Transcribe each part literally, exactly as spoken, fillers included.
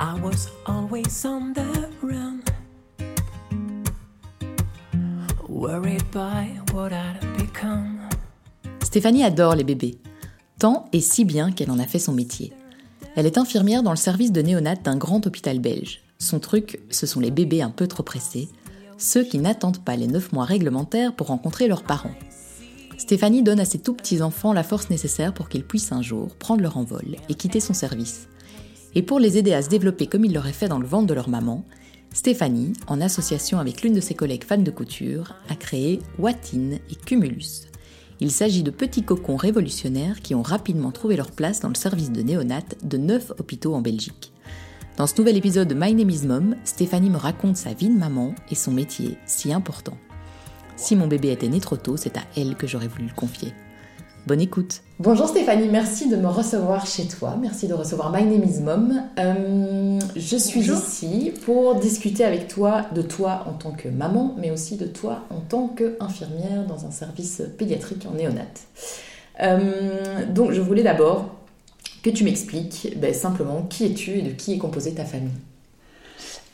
I was always on the run, worried by what I'd become. Stéphanie adore les bébés, tant et si bien qu'elle en a fait son métier. Elle est infirmière dans le service de néonates d'un grand hôpital belge. Son truc, ce sont les bébés un peu trop pressés, ceux qui n'attendent pas les neuf mois réglementaires pour rencontrer leurs parents. Stéphanie donne à ses tout petits enfants la force nécessaire pour qu'ils puissent un jour prendre leur envol et quitter son service. Et pour les aider à se développer comme il l'aurait fait dans le ventre de leur maman, Stéphanie, en association avec l'une de ses collègues fans de couture, a créé Watine et Cumulus. Il s'agit de petits cocons révolutionnaires qui ont rapidement trouvé leur place dans le service de néonates de neuf hôpitaux en Belgique. Dans ce nouvel épisode de My Name is Mom, Stéphanie me raconte sa vie de maman et son métier si important. Si mon bébé était né trop tôt, c'est à elle que j'aurais voulu le confier. Bonne écoute. Bonjour Stéphanie, merci de me recevoir chez toi. Merci de recevoir My Name is Mom. Euh, je suis Bonjour. Ici pour discuter avec toi, de toi en tant que maman, mais aussi de toi en tant qu'infirmière dans un service pédiatrique en néonate. Euh, donc je voulais d'abord que tu m'expliques ben, simplement qui es-tu et de qui est composée ta famille.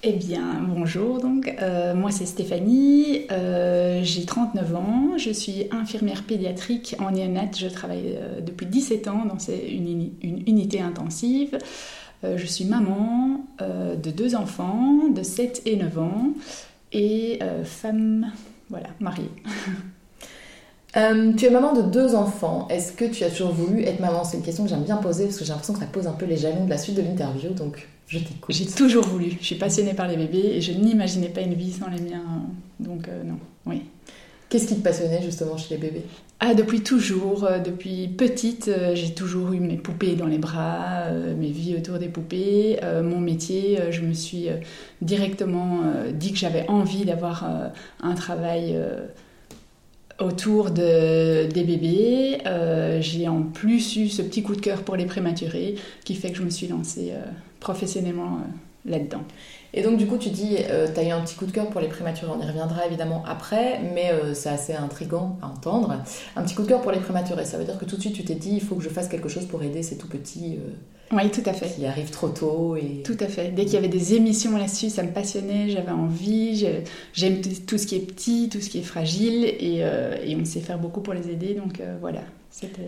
Eh bien, bonjour donc, euh, moi c'est Stéphanie, euh, j'ai trente-neuf ans, je suis infirmière pédiatrique en néonate, je travaille euh, depuis dix-sept ans dans une, une unité intensive. Euh, je suis maman euh, de deux enfants de sept et neuf ans et euh, femme, voilà, mariée. Euh, tu es maman de deux enfants, est-ce que tu as toujours voulu être maman ? C'est une question que j'aime bien poser parce que j'ai l'impression que ça pose un peu les jalons de la suite de l'interview, donc je t'écoute. J'ai toujours voulu, je suis passionnée par les bébés et je n'imaginais pas une vie sans les miens, donc euh, non, oui. Qu'est-ce qui te passionnait justement chez les bébés ? Ah, depuis toujours, euh, depuis petite, euh, j'ai toujours eu mes poupées dans les bras, euh, mes vies autour des poupées, euh, mon métier, euh, je me suis euh, directement euh, dit que j'avais envie d'avoir euh, un travail... Euh, autour de, des bébés. Euh, j'ai en plus eu ce petit coup de cœur pour les prématurés qui fait que je me suis lancée euh, professionnellement euh, là-dedans. Et donc du coup tu dis euh, t'as eu un petit coup de cœur pour les prématurés, on y reviendra évidemment après, mais euh, c'est assez intriguant à entendre. Un petit coup de cœur pour les prématurés, ça veut dire que tout de suite tu t'es dit il faut que je fasse quelque chose pour aider ces tout petits euh... Oui, tout à fait. Qui arrive trop tôt. Et... Tout à fait. Dès qu'il y avait des émissions là-dessus, ça me passionnait, j'avais envie, je... j'aime tout ce qui est petit, tout ce qui est fragile, et, euh, et on sait faire beaucoup pour les aider, donc euh, voilà. C'était...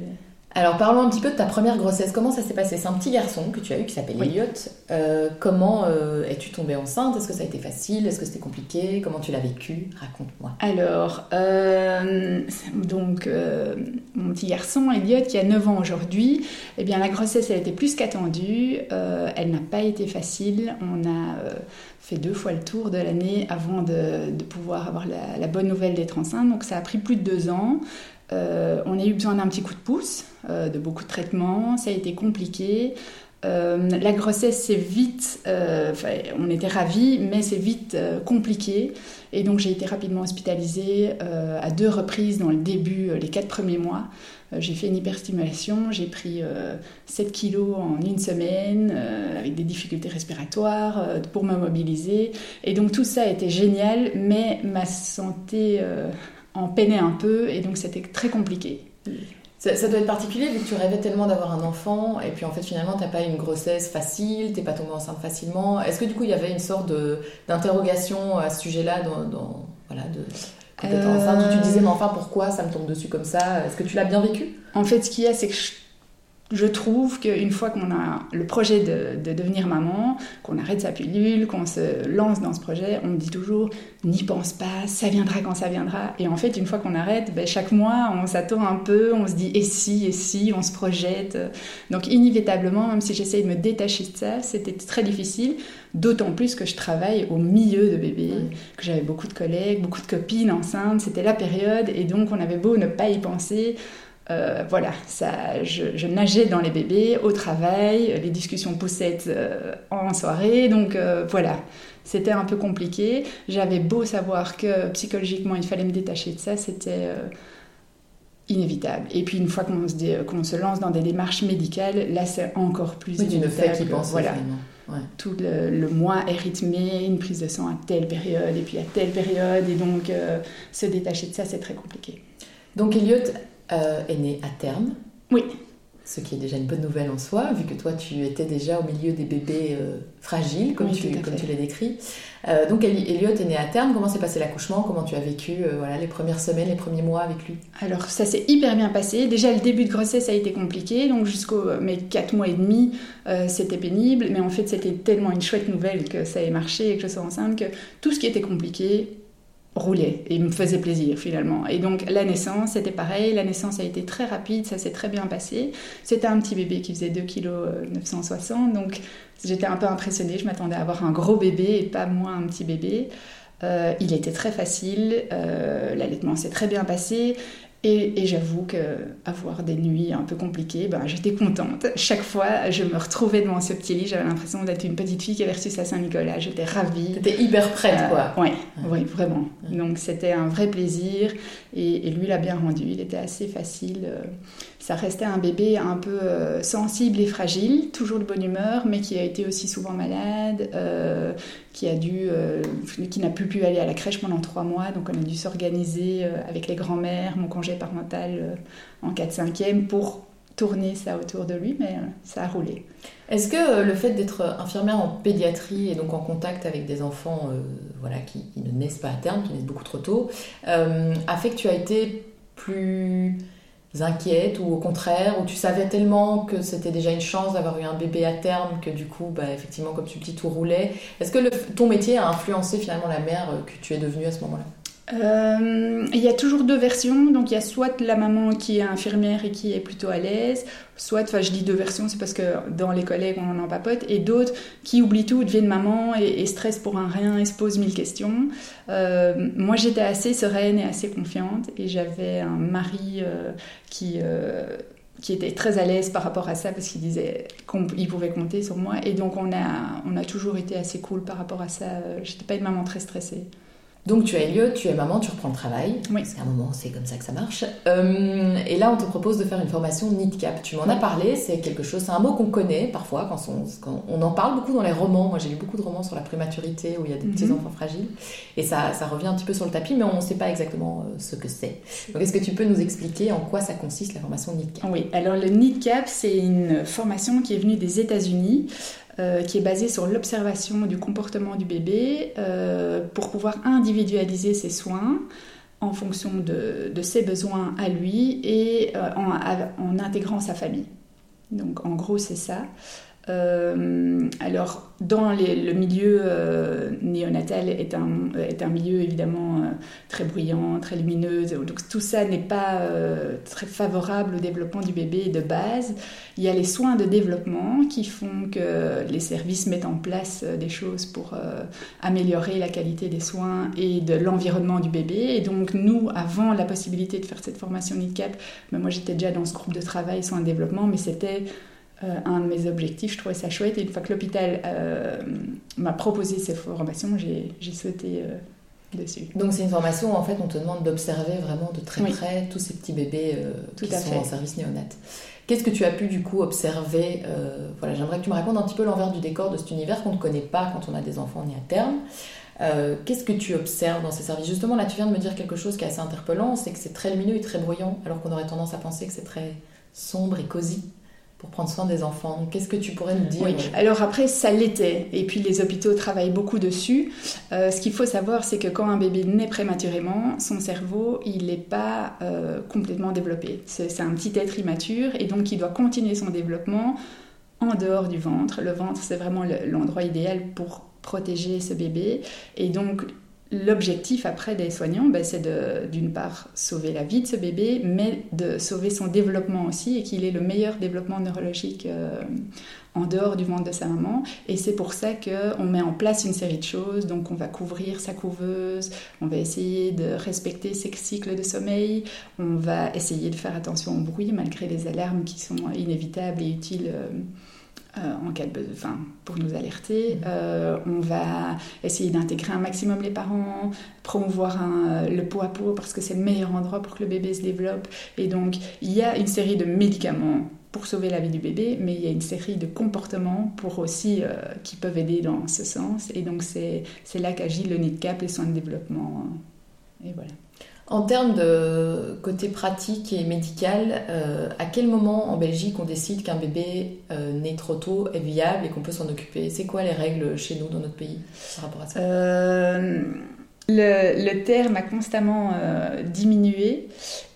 Alors parlons un petit peu de ta première grossesse. Comment ça s'est passé ? C'est un petit garçon que tu as eu qui s'appelle oui. Elliot. Euh, comment euh, es-tu tombée enceinte ? Est-ce que ça a été facile ? Est-ce que c'était compliqué ? Comment tu l'as vécu ? Raconte-moi. Alors, euh, donc euh, mon petit garçon Elliot qui a neuf ans aujourd'hui, eh bien la grossesse elle était plus qu'attendue. Euh, elle n'a pas été facile. On a euh, fait deux fois le tour de l'année avant de, de pouvoir avoir la, la bonne nouvelle d'être enceinte. Donc ça a pris plus de deux ans. Euh, on a eu besoin d'un petit coup de pouce, euh, de beaucoup de traitements, ça a été compliqué. Euh, la grossesse, c'est vite, euh, on était ravis, mais c'est vite euh, compliqué. Et donc j'ai été rapidement hospitalisée euh, à deux reprises dans le début, euh, les quatre premiers mois. Euh, j'ai fait une hyperstimulation, j'ai pris euh, sept kilos en une semaine, euh, avec des difficultés respiratoires, euh, pour me mobiliser. Et donc tout ça a été génial, mais ma santé... Euh, en peinait un peu et donc c'était très compliqué. Ça, ça doit être particulier vu que tu rêvais tellement d'avoir un enfant et puis en fait finalement t'as pas eu une grossesse facile, t'es pas tombée enceinte facilement. Est-ce que du coup il y avait une sorte de, d'interrogation à ce sujet-là dans, dans, voilà, de, quand t'étais euh... enceinte où tu disais mais enfin pourquoi ça me tombe dessus comme ça ? Est-ce que tu l'as bien vécu ? En fait ce qu'il y a c'est que je... Je trouve qu'une fois qu'on a le projet de, de devenir maman, qu'on arrête sa pilule, qu'on se lance dans ce projet, on me dit toujours « n'y pense pas, ça viendra quand ça viendra ». Et en fait, une fois qu'on arrête, ben, chaque mois, on s'attend un peu, on se dit « et si, et si », on se projette. Donc inévitablement, même si j'essaye de me détacher de ça, c'était très difficile, d'autant plus que je travaille au milieu de bébés, que j'avais beaucoup de collègues, beaucoup de copines enceintes, c'était la période, et donc on avait beau ne pas y penser... Euh, voilà, ça, je, je nageais dans les bébés, au travail, les discussions poussettes euh, en soirée, donc euh, voilà, c'était un peu compliqué. J'avais beau savoir que psychologiquement il fallait me détacher de ça, c'était euh, inévitable. Et puis une fois qu'on se, dé, qu'on se lance dans des démarches médicales, là c'est encore plus oui, inévitable. Tu ne fais qu'y penser, voilà. Ouais. Tout le, le mois est rythmé, une prise de sang à telle période et puis à telle période, et donc euh, se détacher de ça c'est très compliqué. Donc Elliot Euh, est né à terme. Oui. Ce qui est déjà une bonne nouvelle en soi, vu que toi, tu étais déjà au milieu des bébés euh, fragiles, comme, oui, tu, comme tu l'as décrit. Euh, donc, Elliot est né à terme. Comment s'est passé l'accouchement ? Comment tu as vécu euh, voilà, les premières semaines, les premiers mois avec lui ? Alors, ça s'est hyper bien passé. Déjà, le début de grossesse a été compliqué. Donc, jusqu'aux mes quatre mois et demi, euh, c'était pénible. Mais en fait, c'était tellement une chouette nouvelle que ça ait marché et que je sois enceinte que tout ce qui était compliqué roulait et me faisait plaisir finalement. Et donc la naissance, c'était pareil. La naissance a été très rapide, ça s'est très bien passé. C'était un petit bébé qui faisait deux virgule neuf cent soixante kilos, donc j'étais un peu impressionnée. Je m'attendais à avoir un gros bébé et pas moins un petit bébé. Euh, il était très facile, euh, l'allaitement s'est très bien passé. Et, et j'avoue qu'avoir des nuits un peu compliquées, ben, j'étais contente. Chaque fois, je me retrouvais devant ce petit lit, j'avais l'impression d'être une petite fille qui est versus à Saint-Nicolas. J'étais ravie. T'étais hyper prête, euh, quoi. Oui, ouais. ouais, vraiment. Ouais. Donc, c'était un vrai plaisir. Et, et lui l'a bien rendu. Il était assez facile. Ça restait un bébé un peu euh, sensible et fragile, toujours de bonne humeur, mais qui a été aussi souvent malade, euh, qui, a dû, euh, qui n'a plus pu aller à la crèche pendant trois mois. Donc, on a dû s'organiser euh, avec les grands-mères, mon congé parental en quatre cinquième pour tourner ça autour de lui, mais ça a roulé. Est-ce que le fait d'être infirmière en pédiatrie et donc en contact avec des enfants euh, voilà, qui, qui ne naissent pas à terme, qui naissent beaucoup trop tôt, euh, a fait que tu as été plus inquiète ou au contraire, où tu savais tellement que c'était déjà une chance d'avoir eu un bébé à terme que du coup, bah, effectivement, comme tu dis, tout roulait. Est-ce que le, ton métier a influencé finalement la mère que tu es devenue à ce moment-là ? Il euh, y a toujours deux versions, donc il y a soit la maman qui est infirmière et qui est plutôt à l'aise, soit, enfin je dis deux versions, c'est parce que dans les collègues on en papote, et d'autres qui oublient tout, deviennent maman et, et stressent pour un rien et se posent mille questions. Euh, moi j'étais assez sereine et assez confiante, et j'avais un mari euh, qui... Euh, qui était très à l'aise par rapport à ça parce qu'il disait qu'il pouvait compter sur moi, et donc on a, on a toujours été assez cool par rapport à ça. J'étais pas une maman très stressée. Donc tu as Elliot, tu es maman, tu reprends le travail. Oui. Parce qu'à un moment, c'est comme ça que ça marche. Euh, et là, on te propose de faire une formation NIDCAP. Tu m'en as parlé, c'est quelque chose, c'est un mot qu'on connaît parfois, quand on, quand on en parle beaucoup dans les romans. Moi, j'ai lu beaucoup de romans sur la prématurité où il y a des petits mm-hmm. enfants fragiles. Et ça, ça revient un petit peu sur le tapis, mais on ne sait pas exactement ce que c'est. Donc, est-ce que tu peux nous expliquer en quoi ça consiste, la formation NIDCAP ? Oui, alors le NIDCAP, c'est une formation qui est venue des États-Unis. Euh, qui est basée sur l'observation du comportement du bébé euh, pour pouvoir individualiser ses soins en fonction de, de ses besoins à lui et euh, en, à, en intégrant sa famille. Donc en gros c'est ça. Euh, alors dans les, le milieu euh, néonatal est un, est un milieu évidemment euh, très bruyant, très lumineux, donc tout ça n'est pas euh, très favorable au développement du bébé de base. Il y a les soins de développement qui font que les services mettent en place des choses pour euh, améliorer la qualité des soins et de l'environnement du bébé, et donc nous avant la possibilité de faire cette formation NIDCAP, ben moi j'étais déjà dans ce groupe de travail soins de développement, mais c'était Euh, un de mes objectifs, je trouvais ça chouette. Et une fois que l'hôpital euh, m'a proposé cette formation, j'ai, j'ai sauté euh, dessus. Donc c'est une formation où en fait on te demande d'observer vraiment de très oui. près tous ces petits bébés euh, qui sont fait. En service néonat. Qu'est-ce que tu as pu du coup observer euh, voilà, j'aimerais que tu me racontes un petit peu l'envers du décor de cet univers qu'on ne connaît pas quand on a des enfants nés à terme. Euh, qu'est-ce que tu observes dans ces services ? Justement là tu viens de me dire quelque chose qui est assez interpellant, c'est que c'est très lumineux et très bruyant, alors qu'on aurait tendance à penser que c'est très sombre et cosy pour prendre soin des enfants. Qu'est-ce que tu pourrais nous dire ? Oui, alors après, ça l'était. Et puis, les hôpitaux travaillent beaucoup dessus. Euh, ce qu'il faut savoir, c'est que quand un bébé naît prématurément, son cerveau, il n'est pas euh, complètement développé. C'est, c'est un petit être immature et donc il doit continuer son développement en dehors du ventre. Le ventre, c'est vraiment le, l'endroit idéal pour protéger ce bébé. Et donc, l'objectif après des soignants, ben, c'est de, d'une part sauver la vie de ce bébé, mais de sauver son développement aussi, et qu'il ait le meilleur développement neurologique euh, en dehors du ventre de sa maman. Et c'est pour ça qu'on met en place une série de choses. Donc on va couvrir sa couveuse, on va essayer de respecter ses cycles de sommeil, on va essayer de faire attention au bruit malgré les alarmes qui sont inévitables et utiles euh, Euh, en cas de, enfin, pour nous alerter. Euh, on va essayer d'intégrer un maximum les parents, promouvoir un, le pot à pot parce que c'est le meilleur endroit pour que le bébé se développe. Et donc, il y a une série de médicaments pour sauver la vie du bébé, mais il y a une série de comportements pour aussi, euh, qui peuvent aider dans ce sens. Et donc, c'est, c'est là qu'agit le NIDCAP, les soins de développement. Et voilà. En termes de côté pratique et médical, euh, à quel moment en Belgique on décide qu'un bébé euh, né trop tôt est viable et qu'on peut s'en occuper? C'est quoi les règles chez nous, dans notre pays, par rapport à ça? euh, le, le terme a constamment euh, diminué.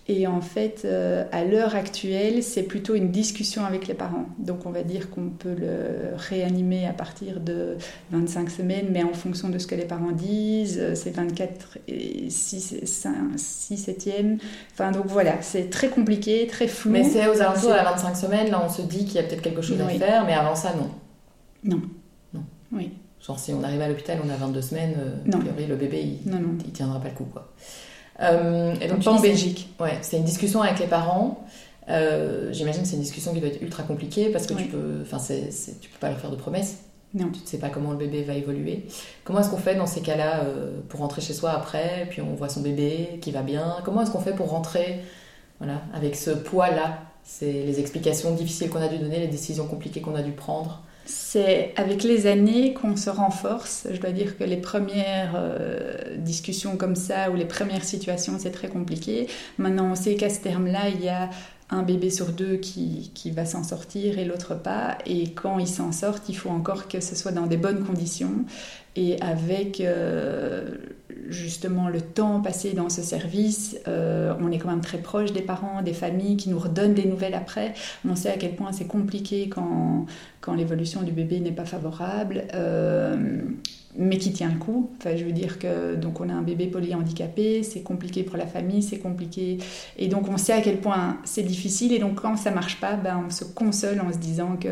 Et en fait, euh, à l'heure actuelle, c'est plutôt une discussion avec les parents. Donc on va dire qu'on peut le réanimer à partir de vingt-cinq semaines, mais en fonction de ce que les parents disent, c'est vingt-quatre et six septièmes. Enfin, donc voilà, c'est très compliqué, très flou. Mais c'est aux alentours, à la vingt-cinq semaines, là on se dit qu'il y a peut-être quelque chose oui. à faire, mais avant ça, non. Non. Non. Oui. Genre si on arrive à l'hôpital, on a vingt-deux semaines, euh, a priori le bébé, il ne tiendra pas le coup, quoi. Euh, et donc, donc pas en Belgique. C'est... Ouais, c'est une discussion avec les parents. Euh, j'imagine que c'est une discussion qui doit être ultra compliquée parce que oui. tu peux, enfin, c'est, c'est, tu peux pas leur faire de promesses. Non. Tu ne sais pas comment le bébé va évoluer. Comment est-ce qu'on fait dans ces cas-là euh, pour rentrer chez soi après, puis on voit son bébé qui va bien. Comment est-ce qu'on fait pour rentrer, voilà, avec ce poids-là, c'est les explications difficiles qu'on a dû donner, les décisions compliquées qu'on a dû prendre. C'est avec les années qu'on se renforce. Je dois dire que les premières euh, discussions comme ça ou les premières situations, c'est très compliqué. Maintenant, on sait qu'à ce terme-là, il y a un bébé sur deux qui, qui va s'en sortir et l'autre pas. Et quand ils s'en sortent, il faut encore que ce soit dans des bonnes conditions. Et avec euh, justement le temps passé dans ce service, euh, on est quand même très proche des parents, des familles qui nous redonnent des nouvelles après. On sait à quel point c'est compliqué quand, quand l'évolution du bébé n'est pas favorable. Euh, mais qui tient le coup. Enfin, je veux dire que donc on a un bébé polyhandicapé, c'est compliqué pour la famille, c'est compliqué, et donc on sait à quel point c'est difficile. Et donc quand ça marche pas, ben on se console en se disant que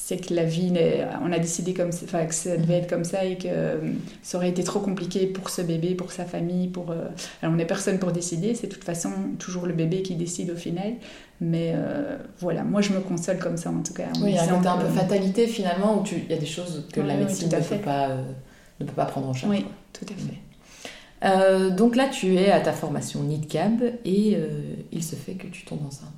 c'est que la vie, on a décidé comme, enfin que ça devait être comme ça et que ça aurait été trop compliqué pour ce bébé, pour sa famille, pour. Alors on n'est personne pour décider, c'est de toute façon toujours le bébé qui décide au final. Mais euh, voilà, moi je me console comme ça en tout cas. En oui, il y a un côté un peu fatalité finalement où tu... il y a des choses que oui, la médecine oui, ne, peut pas, euh, ne peut pas prendre en charge. Oui, quoi. Tout à fait. Mmh. Euh, donc là, tu es à ta formation N I D C A B et euh, il se fait que tu tombes enceinte.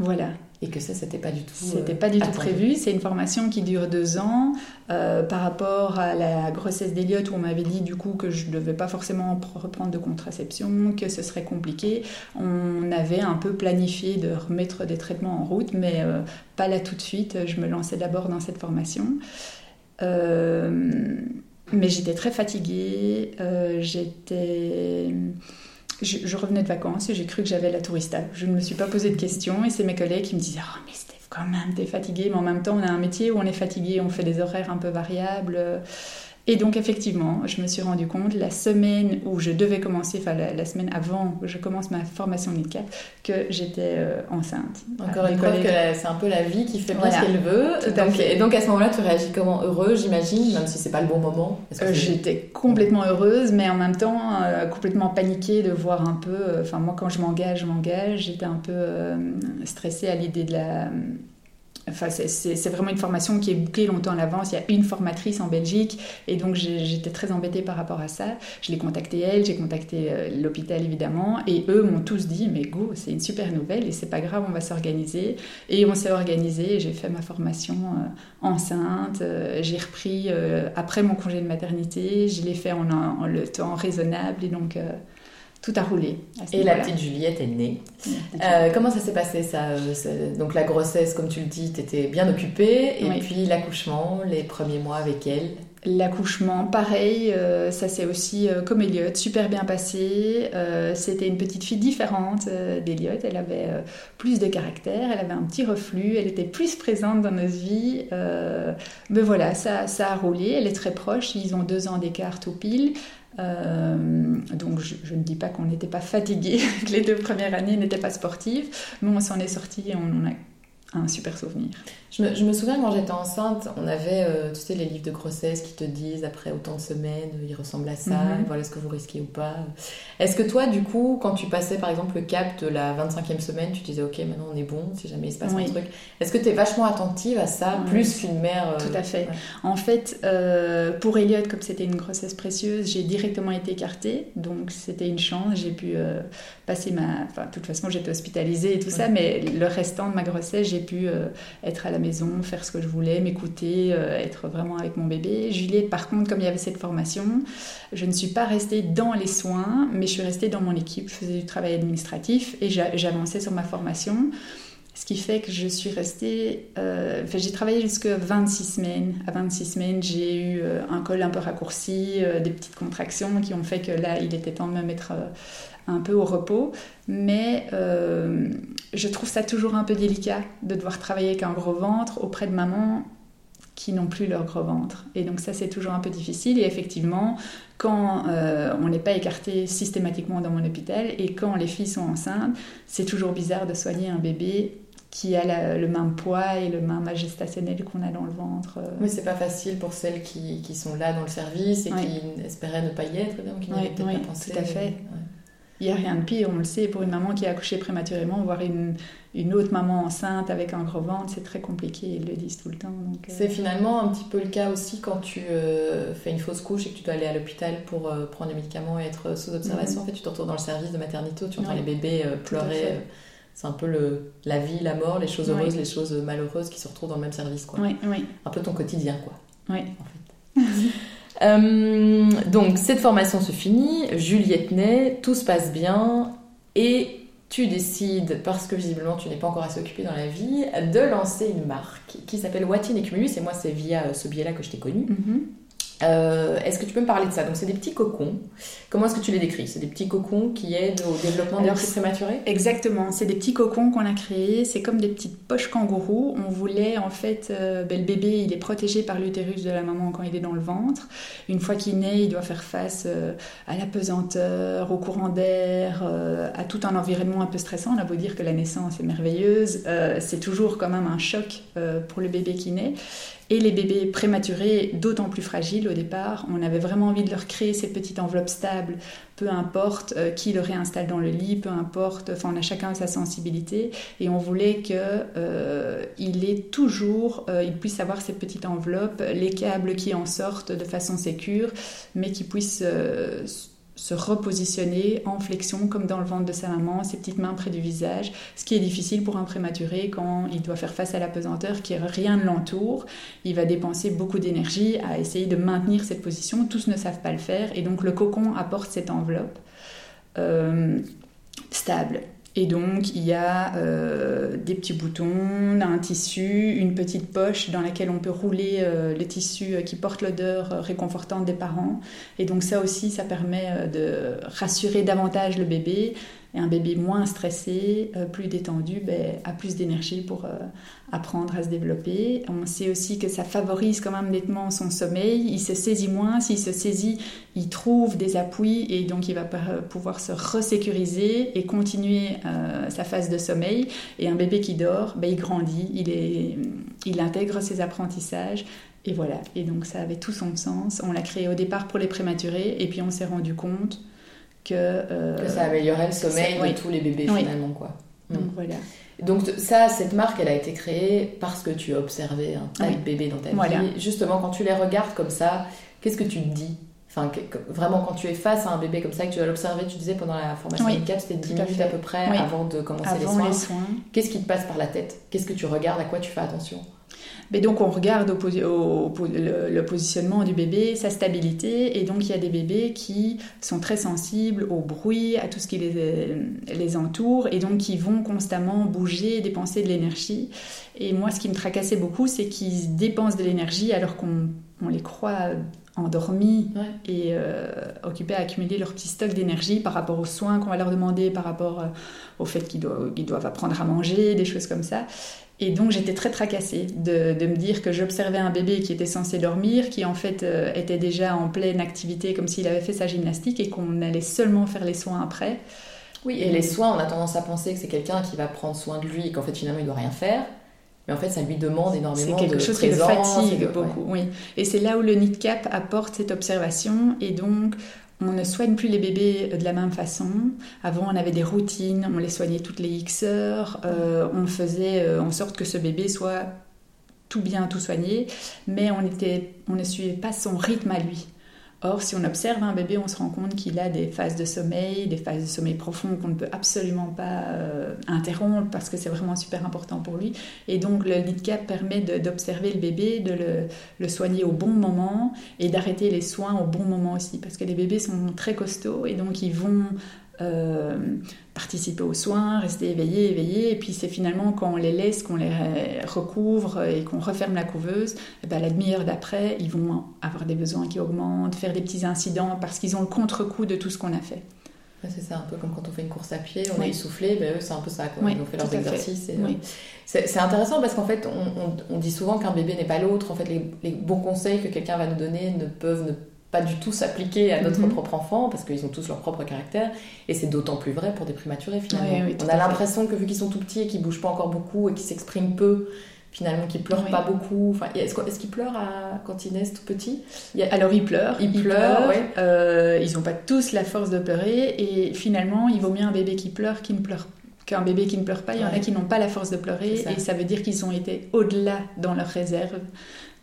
Voilà. Et que ça, c'était pas du tout C'était euh, pas du tout prévu. C'est une formation qui dure deux ans. Euh, par rapport à la grossesse d'Eliott, où on m'avait dit du coup que je devais pas forcément reprendre de contraception, que ce serait compliqué, on avait un peu planifié de remettre des traitements en route, mais euh, pas là tout de suite. Je me lançais d'abord dans cette formation. Euh, mais j'étais très fatiguée. Euh, j'étais... Je, je revenais de vacances et j'ai cru que j'avais la tourista. Je ne me suis pas posé de questions et c'est mes collègues qui me disaient « Oh mais Steph, quand même, t'es fatiguée !» Mais en même temps, on a un métier où on est fatigué, on fait des horaires un peu variables. Et donc effectivement, je me suis rendu compte la semaine où je devais commencer, enfin la, la semaine avant que je commence ma formation N I D C A P, que j'étais euh, enceinte. Encore une preuve que la, c'est un peu la vie qui fait bien voilà. ce qu'elle veut. Tout à donc, fait. Et donc à ce moment-là, tu réagis comment? Heureux, j'imagine, même si c'est pas le bon moment. Euh, j'étais complètement heureuse, mais en même temps euh, complètement paniquée de voir un peu. Enfin euh, moi, quand je m'engage, je m'engage. J'étais un peu euh, stressée à l'idée de la. Enfin, c'est, c'est, c'est vraiment une formation qui est bouclée longtemps à l'avance. Il y a une formatrice en Belgique et donc j'étais très embêtée par rapport à ça. Je l'ai contactée elle, j'ai contacté l'hôpital évidemment et eux m'ont tous dit mais go, c'est une super nouvelle et c'est pas grave, on va s'organiser. Et on s'est organisé, j'ai fait ma formation euh, enceinte, euh, j'ai repris euh, après mon congé de maternité, je l'ai fait en, en, en le temps raisonnable et donc... Euh, Tout a roulé. Et la petite Juliette est née. Euh, comment ça s'est passé, ça? Donc la grossesse, comme tu le dis, t'étais bien occupée. Et oui. puis l'accouchement, les premiers mois avec elle. L'accouchement, pareil, euh, ça s'est aussi, euh, comme Eliott, super bien passé. Euh, c'était une petite fille différente euh, d'Eliott. Elle avait euh, plus de caractère, elle avait un petit reflux, elle était plus présente dans nos vies. Euh, mais voilà, ça, ça a roulé. Elle est très proche, ils ont deux ans d'écart tout pile. Euh, donc je, je ne dis pas qu'on n'était pas fatigué, que les deux premières années n'étaient pas sportives, mais on s'en est sortis et on en a un super souvenir. Je me, je me souviens quand j'étais enceinte, on avait euh, tu sais les livres de grossesse qui te disent après autant de semaines il ressemble à ça, mm-hmm. voilà ce que vous risquez ou pas. Est-ce que toi du coup quand tu passais par exemple le cap de la vingt-cinquième semaine, tu disais ok maintenant on est bon si jamais il se passe oui. un truc, est-ce que t'es vachement attentive à ça oui. plus qu'une mère euh... Tout à fait. Ouais. En fait euh, pour Eliott comme c'était une grossesse précieuse, j'ai directement été écartée donc c'était une chance, j'ai pu euh, passer ma, enfin de toute façon j'étais hospitalisée et tout ouais. ça, mais le restant de ma grossesse j'ai pu euh, être à la maison, faire ce que je voulais, m'écouter, euh, être vraiment avec mon bébé. Juliette, par contre, comme il y avait cette formation, je ne suis pas restée dans les soins, mais je suis restée dans mon équipe. Je faisais du travail administratif et j'a- j'avançais sur ma formation. Ce qui fait que je suis restée... Euh, j'ai travaillé jusqu'à vingt-six semaines. À vingt-six semaines, j'ai eu euh, un col un peu raccourci, euh, des petites contractions qui ont fait que là, il était temps de me mettre euh, un peu au repos. Mais euh, je trouve ça toujours un peu délicat de devoir travailler avec un gros ventre auprès de mamans qui n'ont plus leur gros ventre. Et donc ça, c'est toujours un peu difficile. Et effectivement, quand euh, on n'est pas écarté systématiquement dans mon hôpital et quand les filles sont enceintes, c'est toujours bizarre de soigner un bébé qui a la, le même poids et le même âge gestationnel qu'on a dans le ventre. Oui, c'est pas facile pour celles qui, qui sont là dans le service et ouais. qui espéraient ne pas y être, donc qui n'avaient ouais, peut-être ouais, pas pensé. Tout à fait. Et... Ouais. Il n'y a rien de pire, on le sait, pour une maman qui a accouché prématurément, voire une, une autre maman enceinte avec un gros ventre, c'est très compliqué, ils le disent tout le temps. Donc, euh... C'est finalement un petit peu le cas aussi quand tu euh, fais une fausse couche et que tu dois aller à l'hôpital pour euh, prendre des médicaments et être sous observation. Mmh. En fait, tu te retrouves dans le service de maternité où tu entends ouais. les bébés euh, pleurer. C'est un peu le, la vie, la mort, les choses heureuses, ouais. les choses malheureuses qui se retrouvent dans le même service, quoi. Ouais, ouais. Un peu ton quotidien, quoi. Oui. En fait. Euh, donc cette formation se finit, Juliette naît, tout se passe bien et tu décides, parce que visiblement tu n'es pas encore assez occupée dans la vie, de lancer une marque qui s'appelle Watine et Cumulus, et moi c'est via ce biais-là que je t'ai connue. Mm-hmm. euh, Est-ce que tu peux me parler de ça? Donc c'est des petits cocons, comment est-ce que tu les décris? C'est des petits cocons qui aident au développement des petits prématurés? Exactement, c'est des petits cocons qu'on a créés, c'est comme des petites poches kangourous. On voulait en fait, euh, ben, le bébé il est protégé par l'utérus de la maman quand il est dans le ventre. Une fois qu'il naît, il doit faire face euh, à la pesanteur, au courant d'air, euh, à tout un environnement un peu stressant. On a beau dire que la naissance est merveilleuse, euh, c'est toujours quand même un choc euh, pour le bébé qui naît. Et les bébés prématurés, d'autant plus fragiles au départ, on avait vraiment envie de leur créer cette petite enveloppe stable, peu importe euh, qui le réinstalle dans le lit, peu importe, enfin on a chacun sa sensibilité et on voulait que euh, il ait toujours, euh, il puisse avoir cette petite enveloppe, les câbles qui en sortent de façon sécure, mais qui puisse euh, se repositionner en flexion comme dans le ventre de sa maman, ses petites mains près du visage, ce qui est difficile pour un prématuré quand il doit faire face à la pesanteur qui rien ne l'entoure. Il va dépenser beaucoup d'énergie à essayer de maintenir cette position, tous ne savent pas le faire et donc le cocon apporte cette enveloppe euh, stable. Et donc, il y a euh, des petits boutons, un tissu, une petite poche dans laquelle on peut rouler euh, le tissu qui porte l'odeur euh, réconfortante des parents. Et donc ça aussi, ça permet euh, de rassurer davantage le bébé. Et un bébé moins stressé, euh, plus détendu, ben, a plus d'énergie pour euh, apprendre à se développer. On sait aussi que ça favorise quand même nettement son sommeil. Il se saisit moins. S'il se saisit, il trouve des appuis et donc il va pouvoir se resécuriser et continuer euh, sa phase de sommeil. Et un bébé qui dort, ben, il grandit, il, est, il intègre ses apprentissages. Et voilà. Et donc ça avait tout son sens. On l'a créé au départ pour les prématurés et puis on s'est rendu compte Que, euh, que ça améliorait le sommeil oui. de tous les bébés oui. finalement quoi. Donc mmh. voilà. Donc ça, cette marque, elle a été créée parce que tu as observé un tas oui. de bébés dans ta voilà. vie. Justement, quand tu les regardes comme ça, qu'est-ce que tu te dis? Enfin, que, vraiment, quand tu es face à un bébé comme ça, que tu dois l'observer, tu disais pendant la formation oui. handicap, c'était dix minutes à peu près oui. avant de commencer avant les, soins. les soins. Qu'est-ce qui te passe par la tête? Qu'est-ce que tu regardes? À quoi tu fais attention? Mais donc on regarde au, au, au, le, le positionnement du bébé, sa stabilité, et donc il y a des bébés qui sont très sensibles au bruit, à tout ce qui les, les entoure, et donc qui vont constamment bouger, dépenser de l'énergie. Et moi, ce qui me tracassait beaucoup, c'est qu'ils dépensent de l'énergie alors qu'on on les croit endormis ouais. et euh, occupés à accumuler leur petit stock d'énergie par rapport aux soins qu'on va leur demander, par rapport euh, au fait qu'ils doivent, qu'ils doivent apprendre à manger, des choses comme ça. Et donc j'étais très tracassée de, de me dire que j'observais un bébé qui était censé dormir, qui en fait euh, était déjà en pleine activité comme s'il avait fait sa gymnastique et qu'on allait seulement faire les soins après. Oui, et les soins, on a tendance à penser que c'est quelqu'un qui va prendre soin de lui et qu'en fait finalement il doit rien faire. Mais en fait, ça lui demande énormément de présence. C'est quelque chose qui le fatigue beaucoup, ouais. oui. Et c'est là où le NIDCAP apporte cette observation. Et donc, on ne soigne plus les bébés de la même façon. Avant, on avait des routines. On les soignait toutes les X heures. Euh, on faisait en sorte que ce bébé soit tout bien, tout soigné. Mais on, était, on ne suivait pas son rythme à lui. Or, si on observe un bébé, on se rend compte qu'il a des phases de sommeil, des phases de sommeil profond qu'on ne peut absolument pas euh, interrompre parce que c'est vraiment super important pour lui. Et donc, le LIDCAP permet de, d'observer le bébé, de le, le soigner au bon moment et d'arrêter les soins au bon moment aussi. Parce que les bébés sont très costauds et donc ils vont euh, participer aux soins, rester éveillés, éveillés. Et puis, c'est finalement quand on les laisse, qu'on les recouvre et qu'on referme la couveuse, et bien, la demi-heure d'après, ils vont avoir des besoins qui augmentent, faire des petits incidents parce qu'ils ont le contre-coup de tout ce qu'on a fait. C'est ça, un peu comme quand on fait une course à pied, on oui. est essoufflé, ben eux, c'est un peu ça, quoi. Oui, ils ont fait leurs exercices. Fait. Et, oui. c'est, c'est intéressant parce qu'en fait, on, on, on dit souvent qu'un bébé n'est pas l'autre. En fait, les, les bons conseils que quelqu'un va nous donner ne peuvent ne pas du tout s'appliquer à notre mm-hmm. propre enfant parce qu'ils ont tous leur propre caractère. Et c'est d'autant plus vrai pour des prématurés, finalement. Oui, oui, on a l'impression que vu qu'ils sont tout petits et qu'ils ne bougent pas encore beaucoup et qu'ils s'expriment peu, finalement, qui pleure oui. pas beaucoup. Enfin, est-ce, est-ce qu'il pleure à... quand Inès tout petit il a... Alors, il pleure. Il, il pleure, pleure, oui. Euh, ils n'ont pas tous la force de pleurer. Et finalement, il vaut mieux un bébé qui pleure, qui ne pleure, qu'un bébé qui ne pleure pas. Il y en ouais. a qui n'ont pas la force de pleurer. Ça. Et ça veut dire qu'ils ont été au-delà dans leur réserve.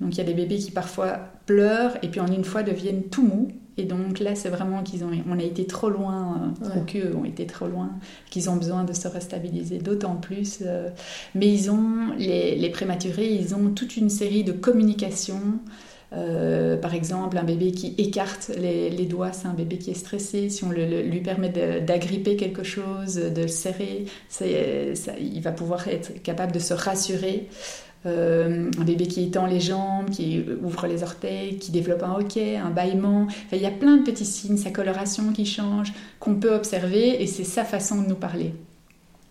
Donc, il y a des bébés qui, parfois, pleurent et puis en une fois deviennent tout mous. Et donc, là, c'est vraiment qu'ils ont... On a été trop loin, euh, ouais. ou qu'eux ont été trop loin, qu'ils ont besoin de se restabiliser d'autant plus. Euh, mais ils ont, les, les prématurés, ils ont toute une série de communications. Euh, par exemple, un bébé qui écarte les, les doigts, c'est un bébé qui est stressé. Si on le, le, lui permet de, d'agripper quelque chose, de le serrer, c'est, ça, il va pouvoir être capable de se rassurer. Euh, un bébé qui étend les jambes, qui ouvre les orteils, qui développe un hoquet, un bâillement. Enfin, il y a plein de petits signes, sa coloration qui change, qu'on peut observer, et c'est sa façon de nous parler.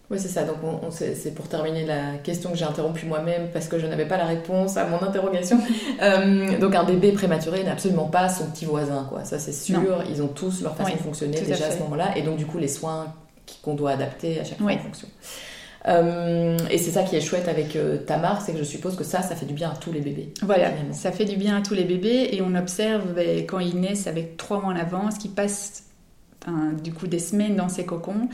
Oui, c'est ça. Donc, on, on, c'est, c'est pour terminer la question que j'ai interrompue moi-même parce que je n'avais pas la réponse à mon interrogation. Euh, donc, un bébé prématuré n'est absolument pas son petit voisin, quoi. Ça, c'est sûr. Non. Ils ont tous leur façon oui, de fonctionner déjà à, à ce moment-là. Et donc, du coup, les soins qu'on doit adapter à chaque fois oui. en fonction. Euh, et c'est ça qui est chouette avec euh, Tamar, c'est que je suppose que ça, ça fait du bien à tous les bébés. Voilà, finalement. Ça fait du bien à tous les bébés et on observe eh, quand ils naissent avec trois mois d'avance, qu'ils passent hein, du coup des semaines dans ces cocons.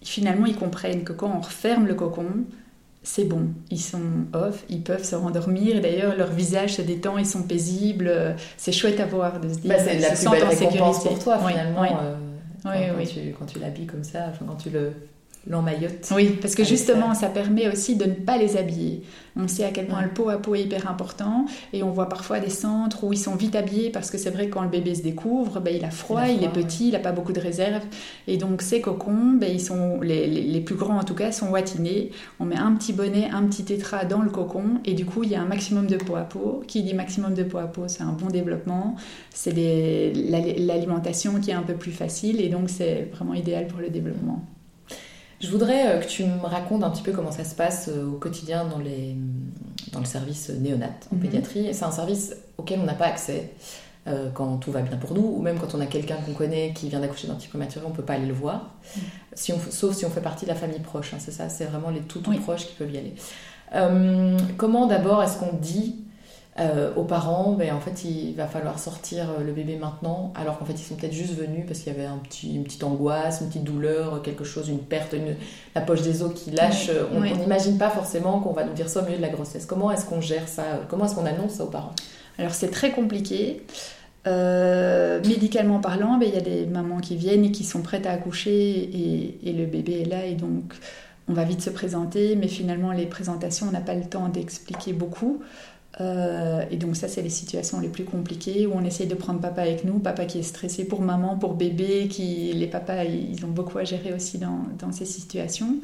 Finalement, ils comprennent que quand on referme le cocon, c'est bon, ils sont off, ils peuvent se rendormir. D'ailleurs, leur visage se détend, ils sont paisibles. C'est chouette à voir de se dire. Bah, c'est la plus belle récompense pour toi finalement oui, oui. Euh, oui, quand, oui. Quand, tu, quand tu l'habilles comme ça, enfin quand tu le l'emmaillotte. Oui, parce que justement, ça. ça permet aussi de ne pas les habiller. On sait à quel point ouais. le pot à pot est hyper important et on voit parfois des centres où ils sont vite habillés parce que c'est vrai que quand le bébé se découvre, ben, il a froid, il, a froid, il est petit, ouais. il n'a pas beaucoup de réserves. Et donc, ces cocons, ben, ils sont, les, les, les plus grands en tout cas, sont watinés. On met un petit bonnet, un petit tétra dans le cocon et du coup, il y a un maximum de pot à pot. Qui dit maximum de pot à pot, c'est un bon développement. C'est des, la, l'alimentation qui est un peu plus facile et donc, c'est vraiment idéal pour le développement. Je voudrais que tu me racontes un petit peu comment ça se passe au quotidien dans, les, dans le service néonat en mmh. pédiatrie. C'est un service auquel on n'a pas accès euh, quand tout va bien pour nous, ou même quand on a quelqu'un qu'on connaît qui vient d'accoucher d'un petit prématuré, on ne peut pas aller le voir, mmh. si on, sauf si on fait partie de la famille proche. Hein, c'est ça, c'est vraiment les tout, tout oui. proches qui peuvent y aller. Euh, comment d'abord est-ce qu'on dit euh, aux parents, ben, en fait, il va falloir sortir le bébé maintenant, alors qu'en fait, ils sont peut-être juste venus parce qu'il y avait un petit, une petite angoisse, une petite douleur, quelque chose, une perte, une, la poche des os qui lâche. Oui, on oui. n'imagine pas forcément qu'on va nous dire ça au milieu de la grossesse. Comment est-ce qu'on gère ça ? Comment est-ce qu'on annonce ça aux parents ? Alors, c'est très compliqué. Euh, médicalement parlant, ben, y a des mamans qui viennent et qui sont prêtes à accoucher et, et le bébé est là et donc on va vite se présenter, mais finalement, les présentations, on n'a pas le temps d'expliquer beaucoup. Euh, et donc ça c'est les situations les plus compliquées où on essaye de prendre papa avec nous, papa qui est stressé pour maman, pour bébé qui, les papas ils ont beaucoup à gérer aussi dans, dans ces situations.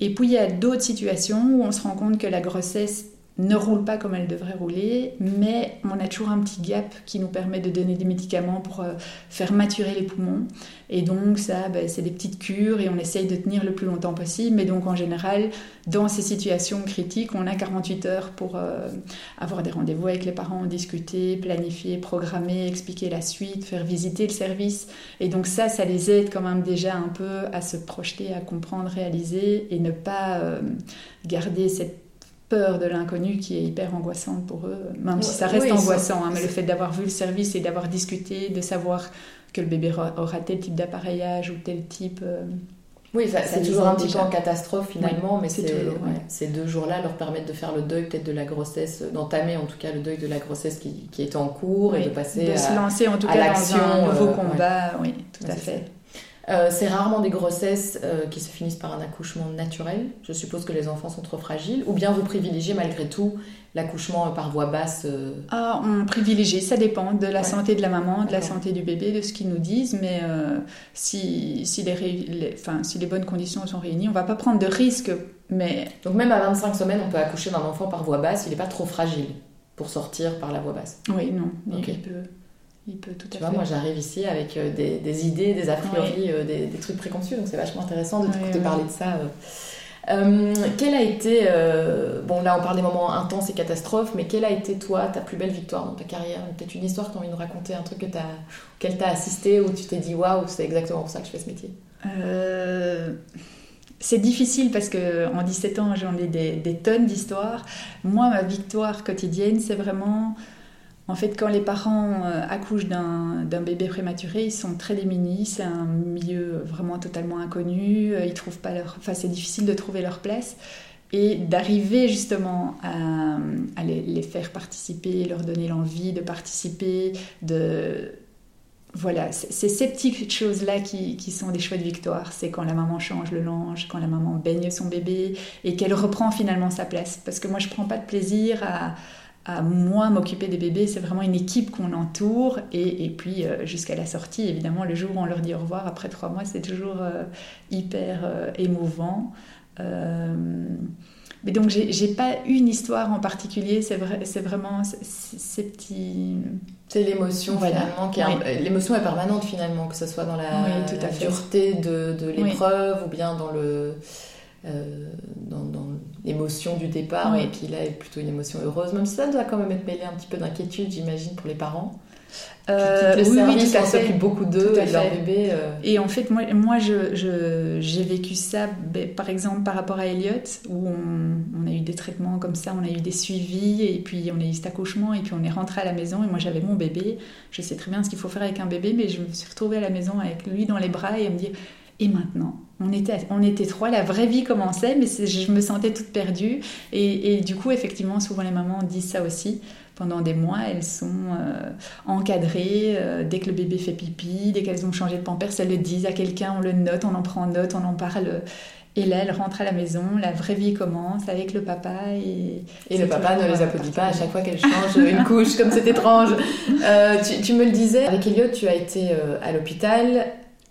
Et puis il y a d'autres situations où on se rend compte que la grossesse ne roule pas comme elle devrait rouler, mais on a toujours un petit gap qui nous permet de donner des médicaments pour euh, faire maturer les poumons. Et donc ça, ben, c'est des petites cures et on essaye de tenir le plus longtemps possible. Mais donc en général, dans ces situations critiques, on a quarante-huit heures pour euh, avoir des rendez-vous avec les parents, discuter, planifier, programmer, expliquer la suite, faire visiter le service. Et donc ça, ça les aide quand même déjà un peu à se projeter, à comprendre, réaliser et ne pas euh, garder cette peur de l'inconnu qui est hyper angoissante pour eux, même ouais, si ça reste oui, angoissant, hein, mais le fait d'avoir vu le service et d'avoir discuté, de savoir que le bébé aura tel type d'appareillage ou tel type... Euh... Oui, ça, c'est toujours un petit peu en catastrophe finalement, oui, mais c'est, c'est, toujours, ouais. Ces deux jours-là leur permettent de faire le deuil peut-être de la grossesse, d'entamer en tout cas le deuil de la grossesse qui, qui est en cours, oui, et de passer de à, se lancer en tout cas l'action, dans un nouveau euh, combat, ouais. Oui, tout ouais, à c'est fait. Euh, c'est rarement des grossesses euh, qui se finissent par un accouchement naturel. Je suppose que les enfants sont trop fragiles, ou bien vous privilégiez malgré tout l'accouchement par voie basse. Euh... Ah, on privilégie, ça dépend de la ouais. santé de la maman, de D'accord. la santé du bébé, de ce qu'ils nous disent. Mais euh, si, si, les ré... les... Enfin, si les bonnes conditions sont réunies, on ne va pas prendre de risques. Mais... Donc même à vingt-cinq semaines, on peut accoucher d'un enfant par voie basse, il n'est pas trop fragile pour sortir par la voie basse. Oui, non. Okay. Il peut... Il peut tout tu à vois, fait. Moi j'arrive ici avec des, des idées, des a priori, oui. euh, des, des trucs préconçus, donc c'est vachement intéressant de t'écouter oui, parler oui. de ça. Euh. Euh, quelle a été, euh, bon là on parle des moments intenses et catastrophes, mais quelle a été toi ta plus belle victoire dans ta carrière ? Peut-être une histoire que tu as envie de raconter, un truc que t'as, auquel tu as assisté, où tu t'es dit waouh, c'est exactement pour ça que je fais ce métier ? euh... C'est difficile parce qu'en dix-sept ans j'en ai des, des tonnes d'histoires. Moi ma victoire quotidienne c'est vraiment. En fait, quand les parents accouchent d'un, d'un bébé prématuré, ils sont très démunis. C'est un milieu vraiment totalement inconnu. Ils trouvent pas leur... Enfin, c'est difficile de trouver leur place. Et d'arriver justement à, à les, les faire participer, leur donner l'envie de participer, de... Voilà, c'est ces petites choses-là qui, qui sont des choix de victoire. C'est quand la maman change le linge, quand la maman baigne son bébé et qu'elle reprend finalement sa place. Parce que moi, je prends pas de plaisir à... à moi m'occuper des bébés, c'est vraiment une équipe qu'on entoure et, et puis euh, jusqu'à la sortie, évidemment, le jour où on leur dit au revoir après trois mois, c'est toujours euh, hyper euh, émouvant. Euh... Mais donc j'ai, j'ai pas une histoire en particulier, c'est vrai, c'est vraiment ces petits. C'est l'émotion voilà. finalement qui est oui. un... l'émotion est permanente finalement, que ce soit dans la, oui, tout à la fait. dureté de, de l'épreuve oui. ou bien dans le. Euh, dans, dans l'émotion du départ oui. et puis là plutôt une émotion heureuse, même si ça doit quand même être mêlé un petit peu d'inquiétude j'imagine pour les parents euh, qui quittent le service, oui, on s'occupe beaucoup d'eux et de leur bébé euh... et en fait moi, moi je, je, j'ai vécu ça par exemple par rapport à Elliot où on, on a eu des traitements comme ça, on a eu des suivis et puis on a eu cet accouchement et puis on est rentré à la maison et moi j'avais mon bébé, je sais très bien ce qu'il faut faire avec un bébé mais je me suis retrouvée à la maison avec lui dans les bras et à me dire et maintenant on était, on était trois, la vraie vie commençait, mais je me sentais toute perdue. Et, et du coup, effectivement, souvent les mamans disent ça aussi. Pendant des mois, elles sont euh, encadrées. Euh, dès que le bébé fait pipi, dès qu'elles ont changé de pampers, elles le disent à quelqu'un, on le note, on en prend note, on en parle. Et là, elles rentrent à la maison, la vraie vie commence avec le papa. Et, et le papa ne les applaudit pas à chaque fois qu'elles changent une couche, comme c'est étrange. Euh, tu, tu me le disais, avec Elliot, tu as été euh, à l'hôpital.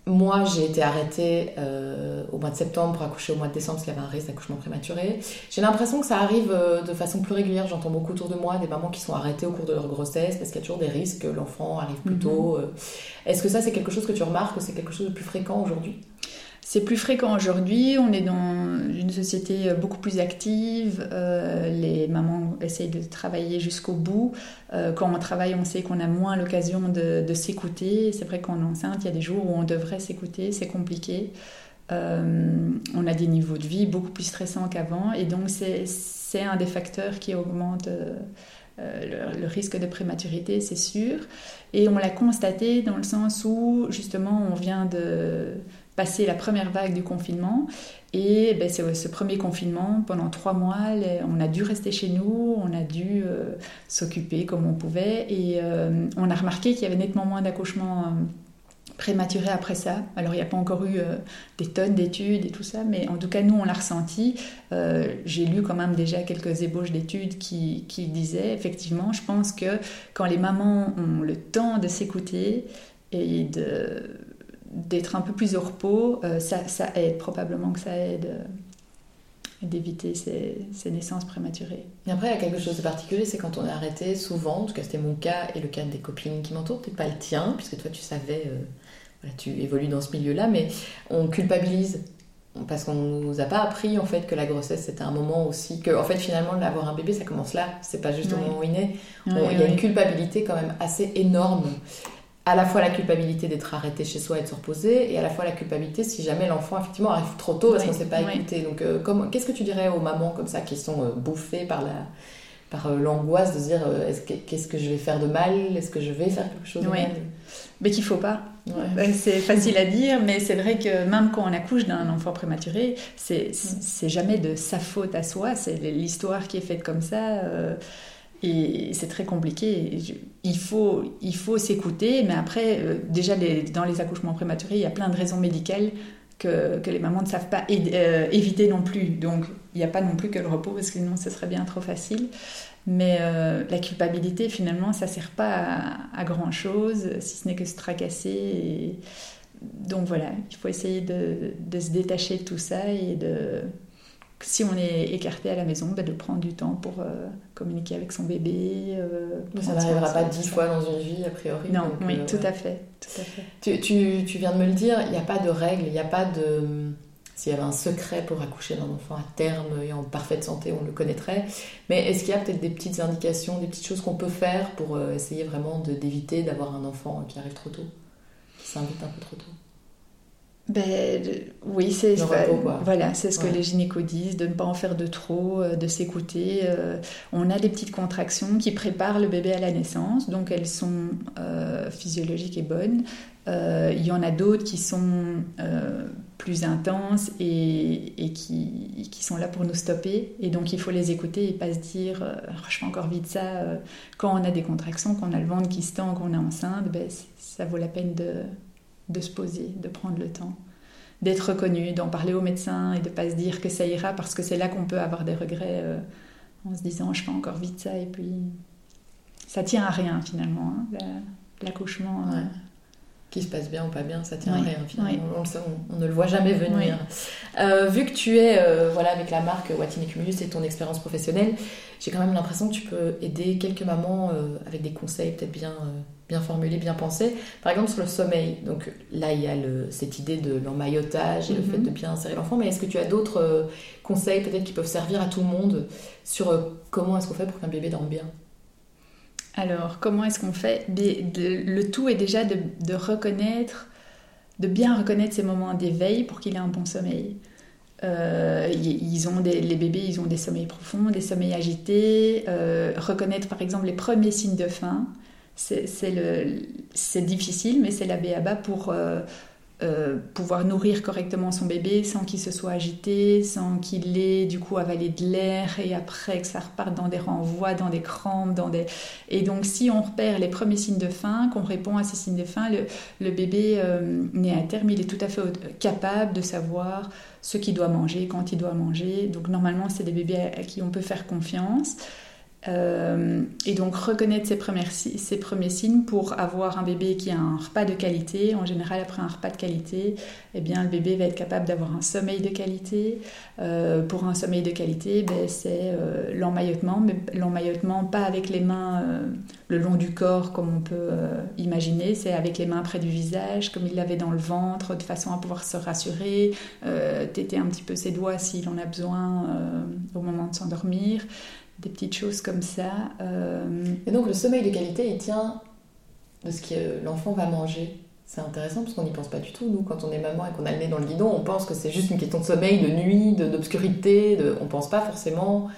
Moi, j'ai été arrêtée euh, au mois de septembre pour accoucher au mois de décembre parce qu'il y avait un risque d'accouchement prématuré. J'ai l'impression que ça arrive euh, de façon plus régulière. J'entends beaucoup autour de moi des mamans qui sont arrêtées au cours de leur grossesse parce qu'il y a toujours des risques, l'enfant arrive plus mm-hmm. tôt. Euh. Est-ce que ça, c'est quelque chose que tu remarques ou c'est quelque chose de plus fréquent aujourd'hui ? C'est plus fréquent aujourd'hui. On est dans une société beaucoup plus active. Euh, les mamans essayent de travailler jusqu'au bout. Euh, quand on travaille, on sait qu'on a moins l'occasion de, de s'écouter. C'est vrai qu'en enceinte, il y a des jours où on devrait s'écouter. C'est compliqué. Euh, on a des niveaux de vie beaucoup plus stressants qu'avant. Et donc, c'est, c'est un des facteurs qui augmente... Euh, Euh, le, le risque de prématurité, c'est sûr. Et on l'a constaté dans le sens où, justement, on vient de passer la première vague du confinement. Et ben, c'est, ce premier confinement, pendant trois mois, les, on a dû rester chez nous, on a dû euh, s'occuper comme on pouvait. Et euh, on a remarqué qu'il y avait nettement moins d'accouchements euh, prématurés après ça. Alors, il n'y a pas encore eu euh, des tonnes d'études et tout ça, mais en tout cas, nous, on l'a ressenti. Euh, j'ai lu quand même déjà quelques ébauches d'études qui, qui disaient, effectivement, je pense que quand les mamans ont le temps de s'écouter et de, d'être un peu plus au repos, euh, ça, ça aide, probablement que ça aide... Euh, d'éviter ces, ces naissances prématurées. Et après, il y a quelque chose de particulier, c'est quand on est arrêté, souvent, en tout cas c'était mon cas et le cas des copines qui m'entourent, peut-être pas le tien, puisque toi tu savais, euh, voilà, tu évolues dans ce milieu-là, mais on culpabilise, parce qu'on nous a pas appris en fait que la grossesse c'était un moment aussi, que en fait finalement d'avoir un bébé ça commence là, c'est pas juste oui. au moment où il naît, oui, on, oui, il y a une culpabilité quand même assez énorme. À la fois la culpabilité d'être arrêté chez soi et de se reposer, et à la fois la culpabilité si jamais l'enfant effectivement arrive trop tôt parce oui, qu'on ne s'est pas oui. écouté. Donc, euh, comment, qu'est-ce que tu dirais aux mamans comme ça qui sont euh, bouffées par la, par euh, l'angoisse de se dire euh, est-ce que, qu'est-ce que je vais faire de mal, est-ce que je vais faire quelque chose de oui. mal. Mais qu'il ne faut pas. Ouais. C'est facile à dire, mais c'est vrai que même quand on accouche d'un enfant prématuré, c'est, c'est jamais de sa faute à soi, c'est l'histoire qui est faite comme ça. Euh... Et c'est très compliqué. Il faut, il faut s'écouter, mais après, euh, déjà les, dans les accouchements prématurés, il y a plein de raisons médicales que, que les mamans ne savent pas é- euh, éviter non plus. Donc, il n'y a pas non plus que le repos, parce que sinon, ce serait bien trop facile. Mais euh, la culpabilité, finalement, ça ne sert pas à, à grand-chose, si ce n'est que se tracasser. Et... Donc voilà, il faut essayer de, de se détacher de tout ça et de... Si on est écarté à la maison, ben de prendre du temps pour euh, communiquer avec son bébé. Euh, ça n'arrivera pas dix fois dans une vie, a priori. Non, donc, oui, euh, tout à fait. Tout à fait. Tu, tu, tu viens de me le dire, il n'y a pas de règle, il n'y a pas de... S'il y avait un secret pour accoucher d'un enfant à terme et en parfaite santé, on le connaîtrait. Mais est-ce qu'il y a peut-être des petites indications, des petites choses qu'on peut faire pour euh, essayer vraiment de, d'éviter d'avoir un enfant qui arrive trop tôt, qui s'invite un peu trop tôt? Ben, oui, c'est, repos, voilà, c'est ce ouais. que les gynécos disent, de ne pas en faire de trop, de s'écouter. Euh, on a des petites contractions qui préparent le bébé à la naissance, donc elles sont euh, physiologiques et bonnes. Euh, il y en a d'autres qui sont euh, plus intenses et, et qui, qui sont là pour nous stopper. Et donc, il faut les écouter et pas se dire euh, « je fais encore vite ça euh, ». Quand on a des contractions, quand on a le ventre qui se tend, quand on est enceinte, ben, ça vaut la peine de... de se poser, de prendre le temps, d'être reconnu, d'en parler au médecin et de ne pas se dire que ça ira, parce que c'est là qu'on peut avoir des regrets euh, en se disant je fais encore vite ça et puis ça tient à rien finalement, hein, la, l'accouchement ouais. euh... qui se passe bien ou pas bien, ça tient ouais. à rien finalement, ouais. on, le sait, on, on ne le voit jamais venir. Ouais. Euh, vu que tu es euh, voilà, avec la marque Watine et Cumulus et ton expérience professionnelle, j'ai quand même l'impression que tu peux aider quelques mamans euh, avec des conseils peut-être bien... Euh... bien formulé, bien pensé. Par exemple, sur le sommeil, donc là, il y a le, cette idée de l'emmaillotage et mm-hmm. le fait de bien insérer l'enfant, mais est-ce que tu as d'autres euh, conseils peut-être qui peuvent servir à tout le monde sur euh, comment est-ce qu'on fait pour qu'un bébé dorme bien? Alors, comment est-ce qu'on fait? Le tout est déjà de, de reconnaître, de bien reconnaître ces moments d'éveil pour qu'il ait un bon sommeil. Euh, ils ont des, les bébés, ils ont des sommeils profonds, des sommeils agités, euh, reconnaître par exemple les premiers signes de faim. C'est, c'est, le, c'est difficile, mais c'est la B A B A pour euh, euh, pouvoir nourrir correctement son bébé sans qu'il se soit agité, sans qu'il ait du coup avalé de l'air et après que ça reparte dans des renvois, dans des crampes, dans des... Et donc si on repère les premiers signes de faim, qu'on répond à ces signes de faim, le, le bébé euh, né à terme, il est tout à fait capable de savoir ce qu'il doit manger, quand il doit manger. Donc normalement, c'est des bébés à, à qui on peut faire confiance. Euh, et donc reconnaître ces, premières, ces premiers signes pour avoir un bébé qui a un repas de qualité. En général, après un repas de qualité, eh bien, le bébé va être capable d'avoir un sommeil de qualité. Euh, pour un sommeil de qualité, ben, c'est euh, l'emmaillotement, mais l'emmaillotement pas avec les mains euh, le long du corps comme on peut euh, imaginer, c'est avec les mains près du visage, comme il l'avait dans le ventre, de façon à pouvoir se rassurer, euh, téter un petit peu ses doigts s'il en a besoin euh, au moment de s'endormir. Des petites choses comme ça. Euh... Et donc, le sommeil de qualité, il tient de ce que euh, l'enfant va manger. C'est intéressant parce qu'on n'y pense pas du tout. Nous, quand on est maman et qu'on a le nez dans le guidon, on pense que c'est juste une question de sommeil, de nuit, de, d'obscurité. De... On ne pense pas forcément...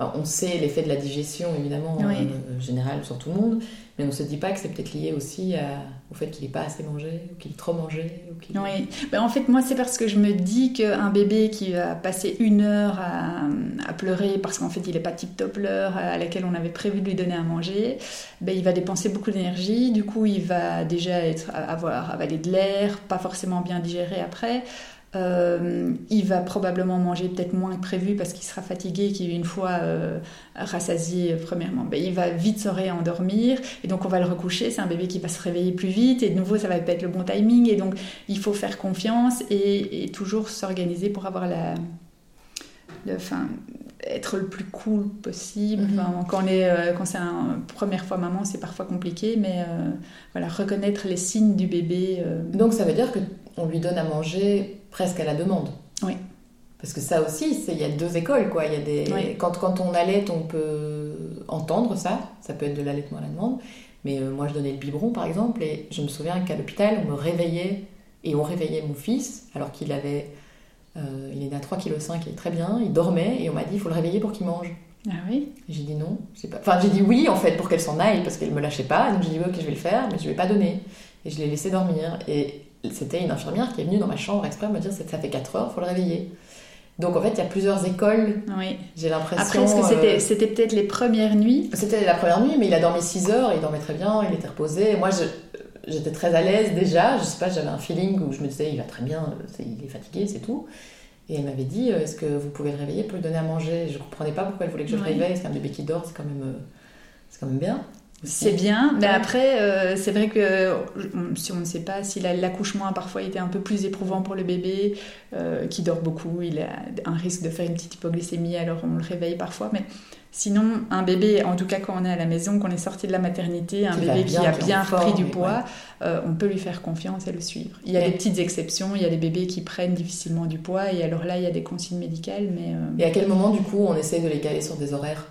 Alors, on sait l'effet de la digestion, évidemment, oui. en, en général, sur tout le monde. Mais on ne se dit pas que c'est peut-être lié aussi à, au fait qu'il n'est pas assez mangé, ou qu'il est trop mangé. Ou qu'il... Oui. Ben, en fait, moi, c'est parce que je me dis qu'un bébé qui va passer une heure à, à pleurer parce qu'en fait, il n'est pas tip-top l'heure à laquelle on avait prévu de lui donner à manger, ben, il va dépenser beaucoup d'énergie. Du coup, il va déjà être, avoir avalé de l'air, pas forcément bien digéré après. Euh, il va probablement manger peut-être moins que prévu parce qu'il sera fatigué, qu'il une fois euh, rassasié premièrement, ben, il va vite se réendormir et donc on va le recoucher, c'est un bébé qui va se réveiller plus vite et de nouveau ça va peut-être le bon timing et donc il faut faire confiance et, et toujours s'organiser pour avoir la... Le, enfin, être le plus cool possible. Mm-hmm. Enfin, quand, on est, euh, quand c'est une première fois maman, c'est parfois compliqué, mais euh, voilà, reconnaître les signes du bébé. Euh... Donc ça veut dire qu'on lui donne à manger presque à la demande. Oui. Parce que ça aussi, il y a deux écoles, quoi. Y a des... oui. quand, quand on allait, on peut entendre ça. Ça peut être de l'allaitement à la demande. Mais euh, moi, je donnais le biberon, par exemple, et je me souviens qu'à l'hôpital, on me réveillait et on réveillait mon fils alors qu'il avait... Euh, il est né à trois virgule cinq kilos, il est très bien, il dormait et on m'a dit il faut le réveiller pour qu'il mange. Ah oui. J'ai dit non, c'est pas... enfin j'ai dit oui en fait pour qu'elle s'en aille parce qu'elle me lâchait pas, donc j'ai dit oui, ok, je vais le faire, mais je vais pas donner. Et je l'ai laissée dormir, et c'était une infirmière qui est venue dans ma chambre exprès me dire que ça fait quatre heures, faut le réveiller. Donc en fait il y a plusieurs écoles, oui. J'ai l'impression. Après est-ce que c'était, euh... c'était peut-être les premières nuits? C'était la première nuit, mais il a dormi six heures, il dormait très bien, il était reposé. Moi je... j'étais très à l'aise déjà, je sais pas, j'avais un feeling où je me disais il va très bien, c'est... il est fatigué, c'est tout. Et elle m'avait dit, est-ce que vous pouvez le réveiller pour lui donner à manger? Je ne comprenais pas pourquoi elle voulait que je le réveille. C'est un bébé qui dort, c'est quand même, c'est quand même bien. Aussi. C'est bien, mais après, euh, c'est vrai que si on ne sait pas si l'accouchement a parfois été un peu plus éprouvant pour le bébé, euh, qui dort beaucoup, il a un risque de faire une petite hypoglycémie, alors on le réveille parfois. Mais sinon, un bébé, en tout cas quand on est à la maison, qu'on est sorti de la maternité, un qui bébé bien, qui a bien repris du poids, ouais. euh, on peut lui faire confiance et le suivre. Il y a ouais. des petites exceptions, il y a des bébés qui prennent difficilement du poids, et alors là, il y a des consignes médicales. Mais, euh... Et à quel moment, du coup, on essaie de les caler sur des horaires ?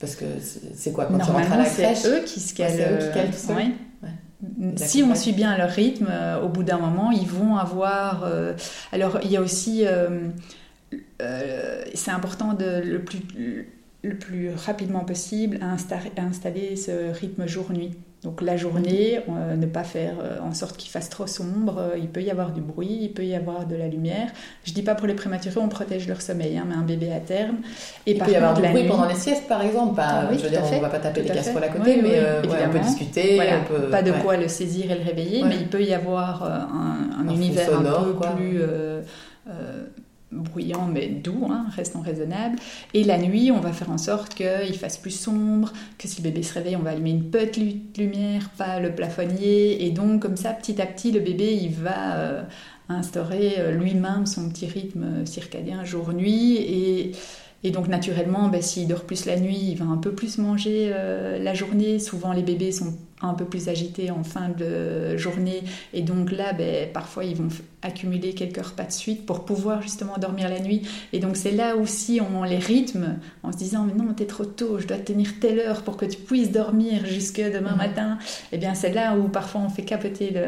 Parce que c'est quoi, quand tu rentres à la crèche, c'est eux qui se calent, ouais, eux qui calent tout ça. Ouais. Ouais. Si on suit bien leur rythme, euh, au bout d'un moment, ils vont avoir... Euh, alors, il y a aussi... Euh, euh, c'est important de le plus, le plus rapidement possible à insta- à installer ce rythme jour-nuit. Donc la journée, euh, ne pas faire euh, en sorte qu'il fasse trop sombre, euh, il peut y avoir du bruit, il peut y avoir de la lumière. Je ne dis pas pour les prématurés, on protège leur sommeil, hein, mais un bébé à terme. Et il par peut y contre, avoir du bruit nuit... pendant les siestes, par exemple. Pas, ah oui, je veux dire, on ne va pas taper des casseroles à côté, oui, mais oui, euh, ouais, on peut discuter. Voilà. On peut... Pas de ouais. quoi le saisir et le réveiller, ouais. mais il peut y avoir euh, un, un, un univers sonore, un peu quoi. plus... Euh, euh, bruyant mais doux, hein, restons raisonnables. Et la nuit, on va faire en sorte qu'il fasse plus sombre, que si le bébé se réveille, on va allumer une petite lumière, pas le plafonnier. Et donc, comme ça, petit à petit, le bébé, il va euh, instaurer euh, lui-même son petit rythme circadien jour-nuit. Et, et donc, naturellement, bah, s'il dort plus la nuit, il va un peu plus manger euh, la journée. Souvent, les bébés sont un peu plus agités en fin de journée, et donc là ben, parfois ils vont f- accumuler quelques repas de suite pour pouvoir justement dormir la nuit. Et donc c'est là aussi on les rythme en se disant mais non, t'es trop tôt, je dois tenir telle heure pour que tu puisses dormir jusque demain mmh. matin. Et bien c'est là où parfois on fait capoter le...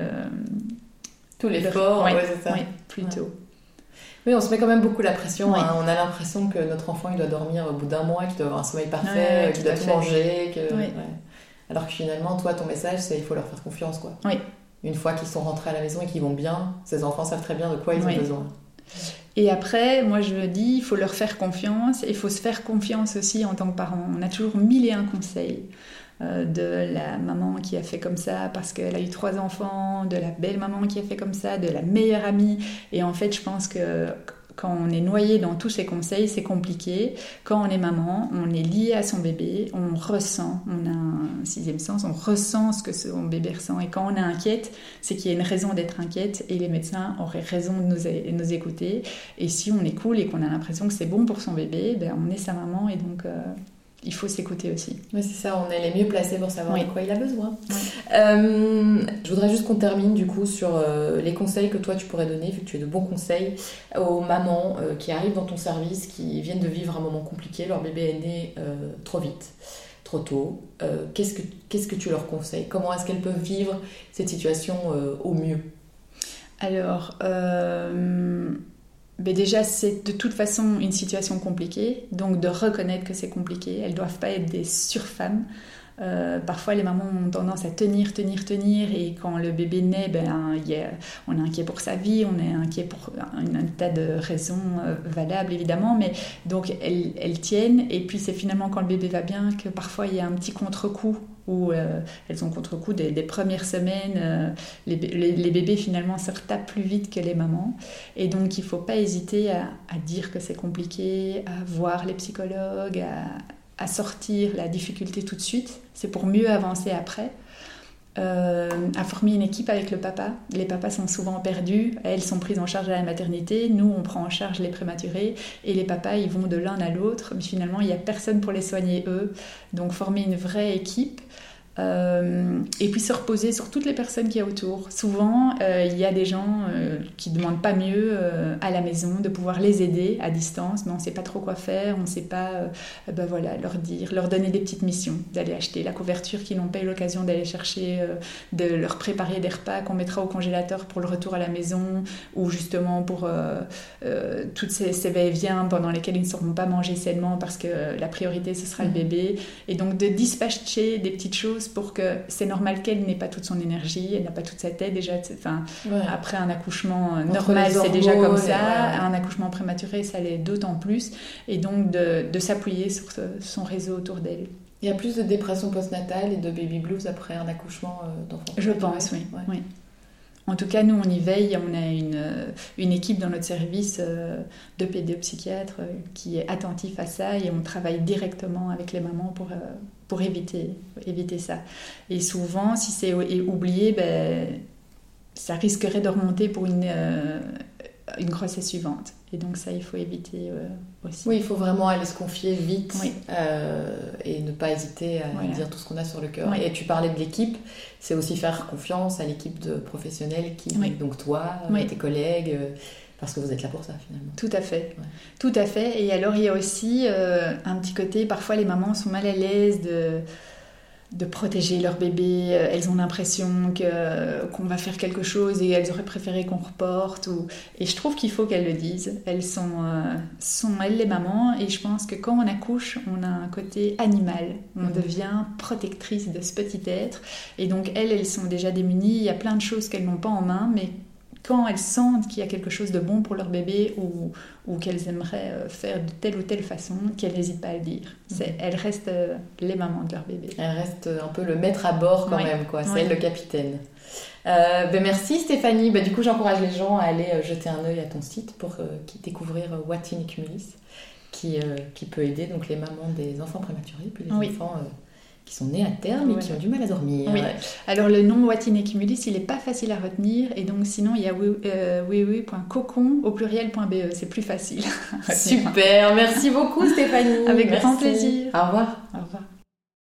tout l'effort, le... ouais, ouais, c'est ça. Ouais, plutôt. Ouais. Oui, on se met quand même beaucoup la pression. Oui. Hein. On a l'impression que notre enfant il doit dormir au bout d'un mois, qu'il doit avoir un sommeil parfait, ouais, qu'il doit tout manger, que... Oui. Ouais. Alors que finalement, toi, ton message, c'est qu'il faut leur faire confiance, quoi. Oui. Une fois qu'ils sont rentrés à la maison et qu'ils vont bien, ces enfants savent très bien de quoi ils oui. ont besoin. Et après, moi, je dis, il faut leur faire confiance. Et il faut se faire confiance aussi en tant que parent. On a toujours mille et un conseils. Euh, de la maman qui a fait comme ça parce qu'elle a eu trois enfants, de la belle maman qui a fait comme ça, de la meilleure amie. Et en fait, je pense que... Quand on est noyé dans tous ces conseils, c'est compliqué. Quand on est maman, on est lié à son bébé, on ressent, on a un sixième sens, on ressent ce que son bébé ressent. Et quand on est inquiète, c'est qu'il y a une raison d'être inquiète, et les médecins auraient raison de nous, é- nous écouter. Et si on est cool et qu'on a l'impression que c'est bon pour son bébé, ben on est sa maman, et donc... Euh il faut s'écouter aussi. Oui, c'est ça, on est les mieux placés pour savoir oui. de quoi il a besoin. Oui. Euh, je voudrais juste qu'on termine du coup sur euh, les conseils que toi tu pourrais donner, vu que tu es de bons conseils, aux mamans euh, qui arrivent dans ton service, qui viennent de vivre un moment compliqué, leur bébé est né euh, trop vite, trop tôt. Euh, qu'est-ce que, qu'est-ce que tu leur conseilles ? Comment est-ce qu'elles peuvent vivre cette situation euh, au mieux ? Alors... Euh... Mais déjà, c'est de toute façon une situation compliquée, donc de reconnaître que c'est compliqué. Elles ne doivent pas être des surfemmes. Euh, parfois, les mamans ont tendance à tenir, tenir, tenir, et quand le bébé naît, ben, il est, on est inquiet pour sa vie, on est inquiet pour un, un tas de raisons euh, valables, évidemment, mais donc elles, elles tiennent, et puis c'est finalement quand le bébé va bien que parfois il y a un petit contre-coup, où euh, elles ont contre-coup des, des premières semaines, euh, les, les, les bébés finalement se retapent plus vite que les mamans, et donc il ne faut pas hésiter à, à dire que c'est compliqué, à voir les psychologues, à... à sortir la difficulté tout de suite, c'est pour mieux avancer après. Euh, à former une équipe avec le papa. Les papas sont souvent perdus, elles sont prises en charge à la maternité, nous on prend en charge les prématurés, et les papas ils vont de l'un à l'autre, mais finalement il n'y a personne pour les soigner eux. Donc former une vraie équipe. Euh, et puis se reposer sur toutes les personnes qu'il y a autour. Souvent, euh, il y a des gens euh, qui ne demandent pas mieux euh, à la maison de pouvoir les aider à distance, mais on ne sait pas trop quoi faire, on ne sait pas euh, ben voilà, leur dire, leur donner des petites missions, d'aller acheter la couverture qu'ils n'ont pas eu l'occasion d'aller chercher, euh, de leur préparer des repas qu'on mettra au congélateur pour le retour à la maison, ou justement pour euh, euh, toutes ces, ces va-et-vient pendant lesquelles ils ne sauront pas manger sainement parce que euh, la priorité ce sera le bébé. Et donc de dispatcher des petites choses pour que c'est normal qu'elle n'ait pas toute son énergie, elle n'a pas toute sa tête déjà. Enfin, ouais. Après un accouchement euh, normal, c'est orgos, déjà comme ça. Ouais. Un accouchement prématuré, ça l'est d'autant plus. Et donc de, de s'appuyer sur ce, son réseau autour d'elle. Il y a plus de dépression postnatale et de baby blues après un accouchement euh, d'enfant. Je pense, oui. Ouais. oui. En tout cas, nous, on y veille. On a une, une équipe dans notre service euh, de pédopsychiatre euh, qui est attentif à ça et on travaille directement avec les mamans pour... Euh, pour éviter, éviter ça. Et souvent, si c'est oublié, ben, ça risquerait de remonter pour une, euh, une grossesse suivante. Et donc ça, il faut éviter euh, aussi. Oui, il faut vraiment aller se confier vite oui. euh, et ne pas hésiter à voilà. dire tout ce qu'on a sur le cœur. Oui. Et tu parlais de l'équipe, c'est aussi faire confiance à l'équipe de professionnels qui, oui. donc toi, oui. tes collègues... Parce que vous êtes là pour ça, finalement. Tout à fait. Ouais. Tout à fait. Et alors, il y a aussi euh, un petit côté... Parfois, les mamans sont mal à l'aise de, de protéger leur bébé. Elles ont l'impression que, qu'on va faire quelque chose et elles auraient préféré qu'on reporte. Ou... Et je trouve qu'il faut qu'elles le disent. Elles sont, euh, sont, elles, les mamans. Et je pense que quand on accouche, on a un côté animal. On mmh. devient protectrice de ce petit être. Et donc, elles, elles sont déjà démunies. Il y a plein de choses qu'elles n'ont pas en main, mais... Quand elles sentent qu'il y a quelque chose de bon pour leur bébé ou, ou qu'elles aimeraient faire de telle ou telle façon, qu'elles n'hésitent pas à le dire. C'est, elles restent les mamans de leur bébé. Elles restent un peu le maître à bord quand oui. même, quoi. C'est oui. elles le capitaine. Euh, ben merci Stéphanie. Ben, du coup, j'encourage les gens à aller jeter un œil à ton site pour euh, découvrir What in Cumulis qui, euh, qui peut aider donc, les mamans des enfants prématurés puis les oui. enfants... Euh, qui sont nés à terme et ouais. qui ont du mal à dormir. Oui. Alors le nom What in Cumulis, il n'est pas facile à retenir et donc sinon il y a www point cocon au pluriel point b e, c'est plus facile. Super, merci beaucoup Stéphanie. Avec merci. Grand plaisir. Au revoir.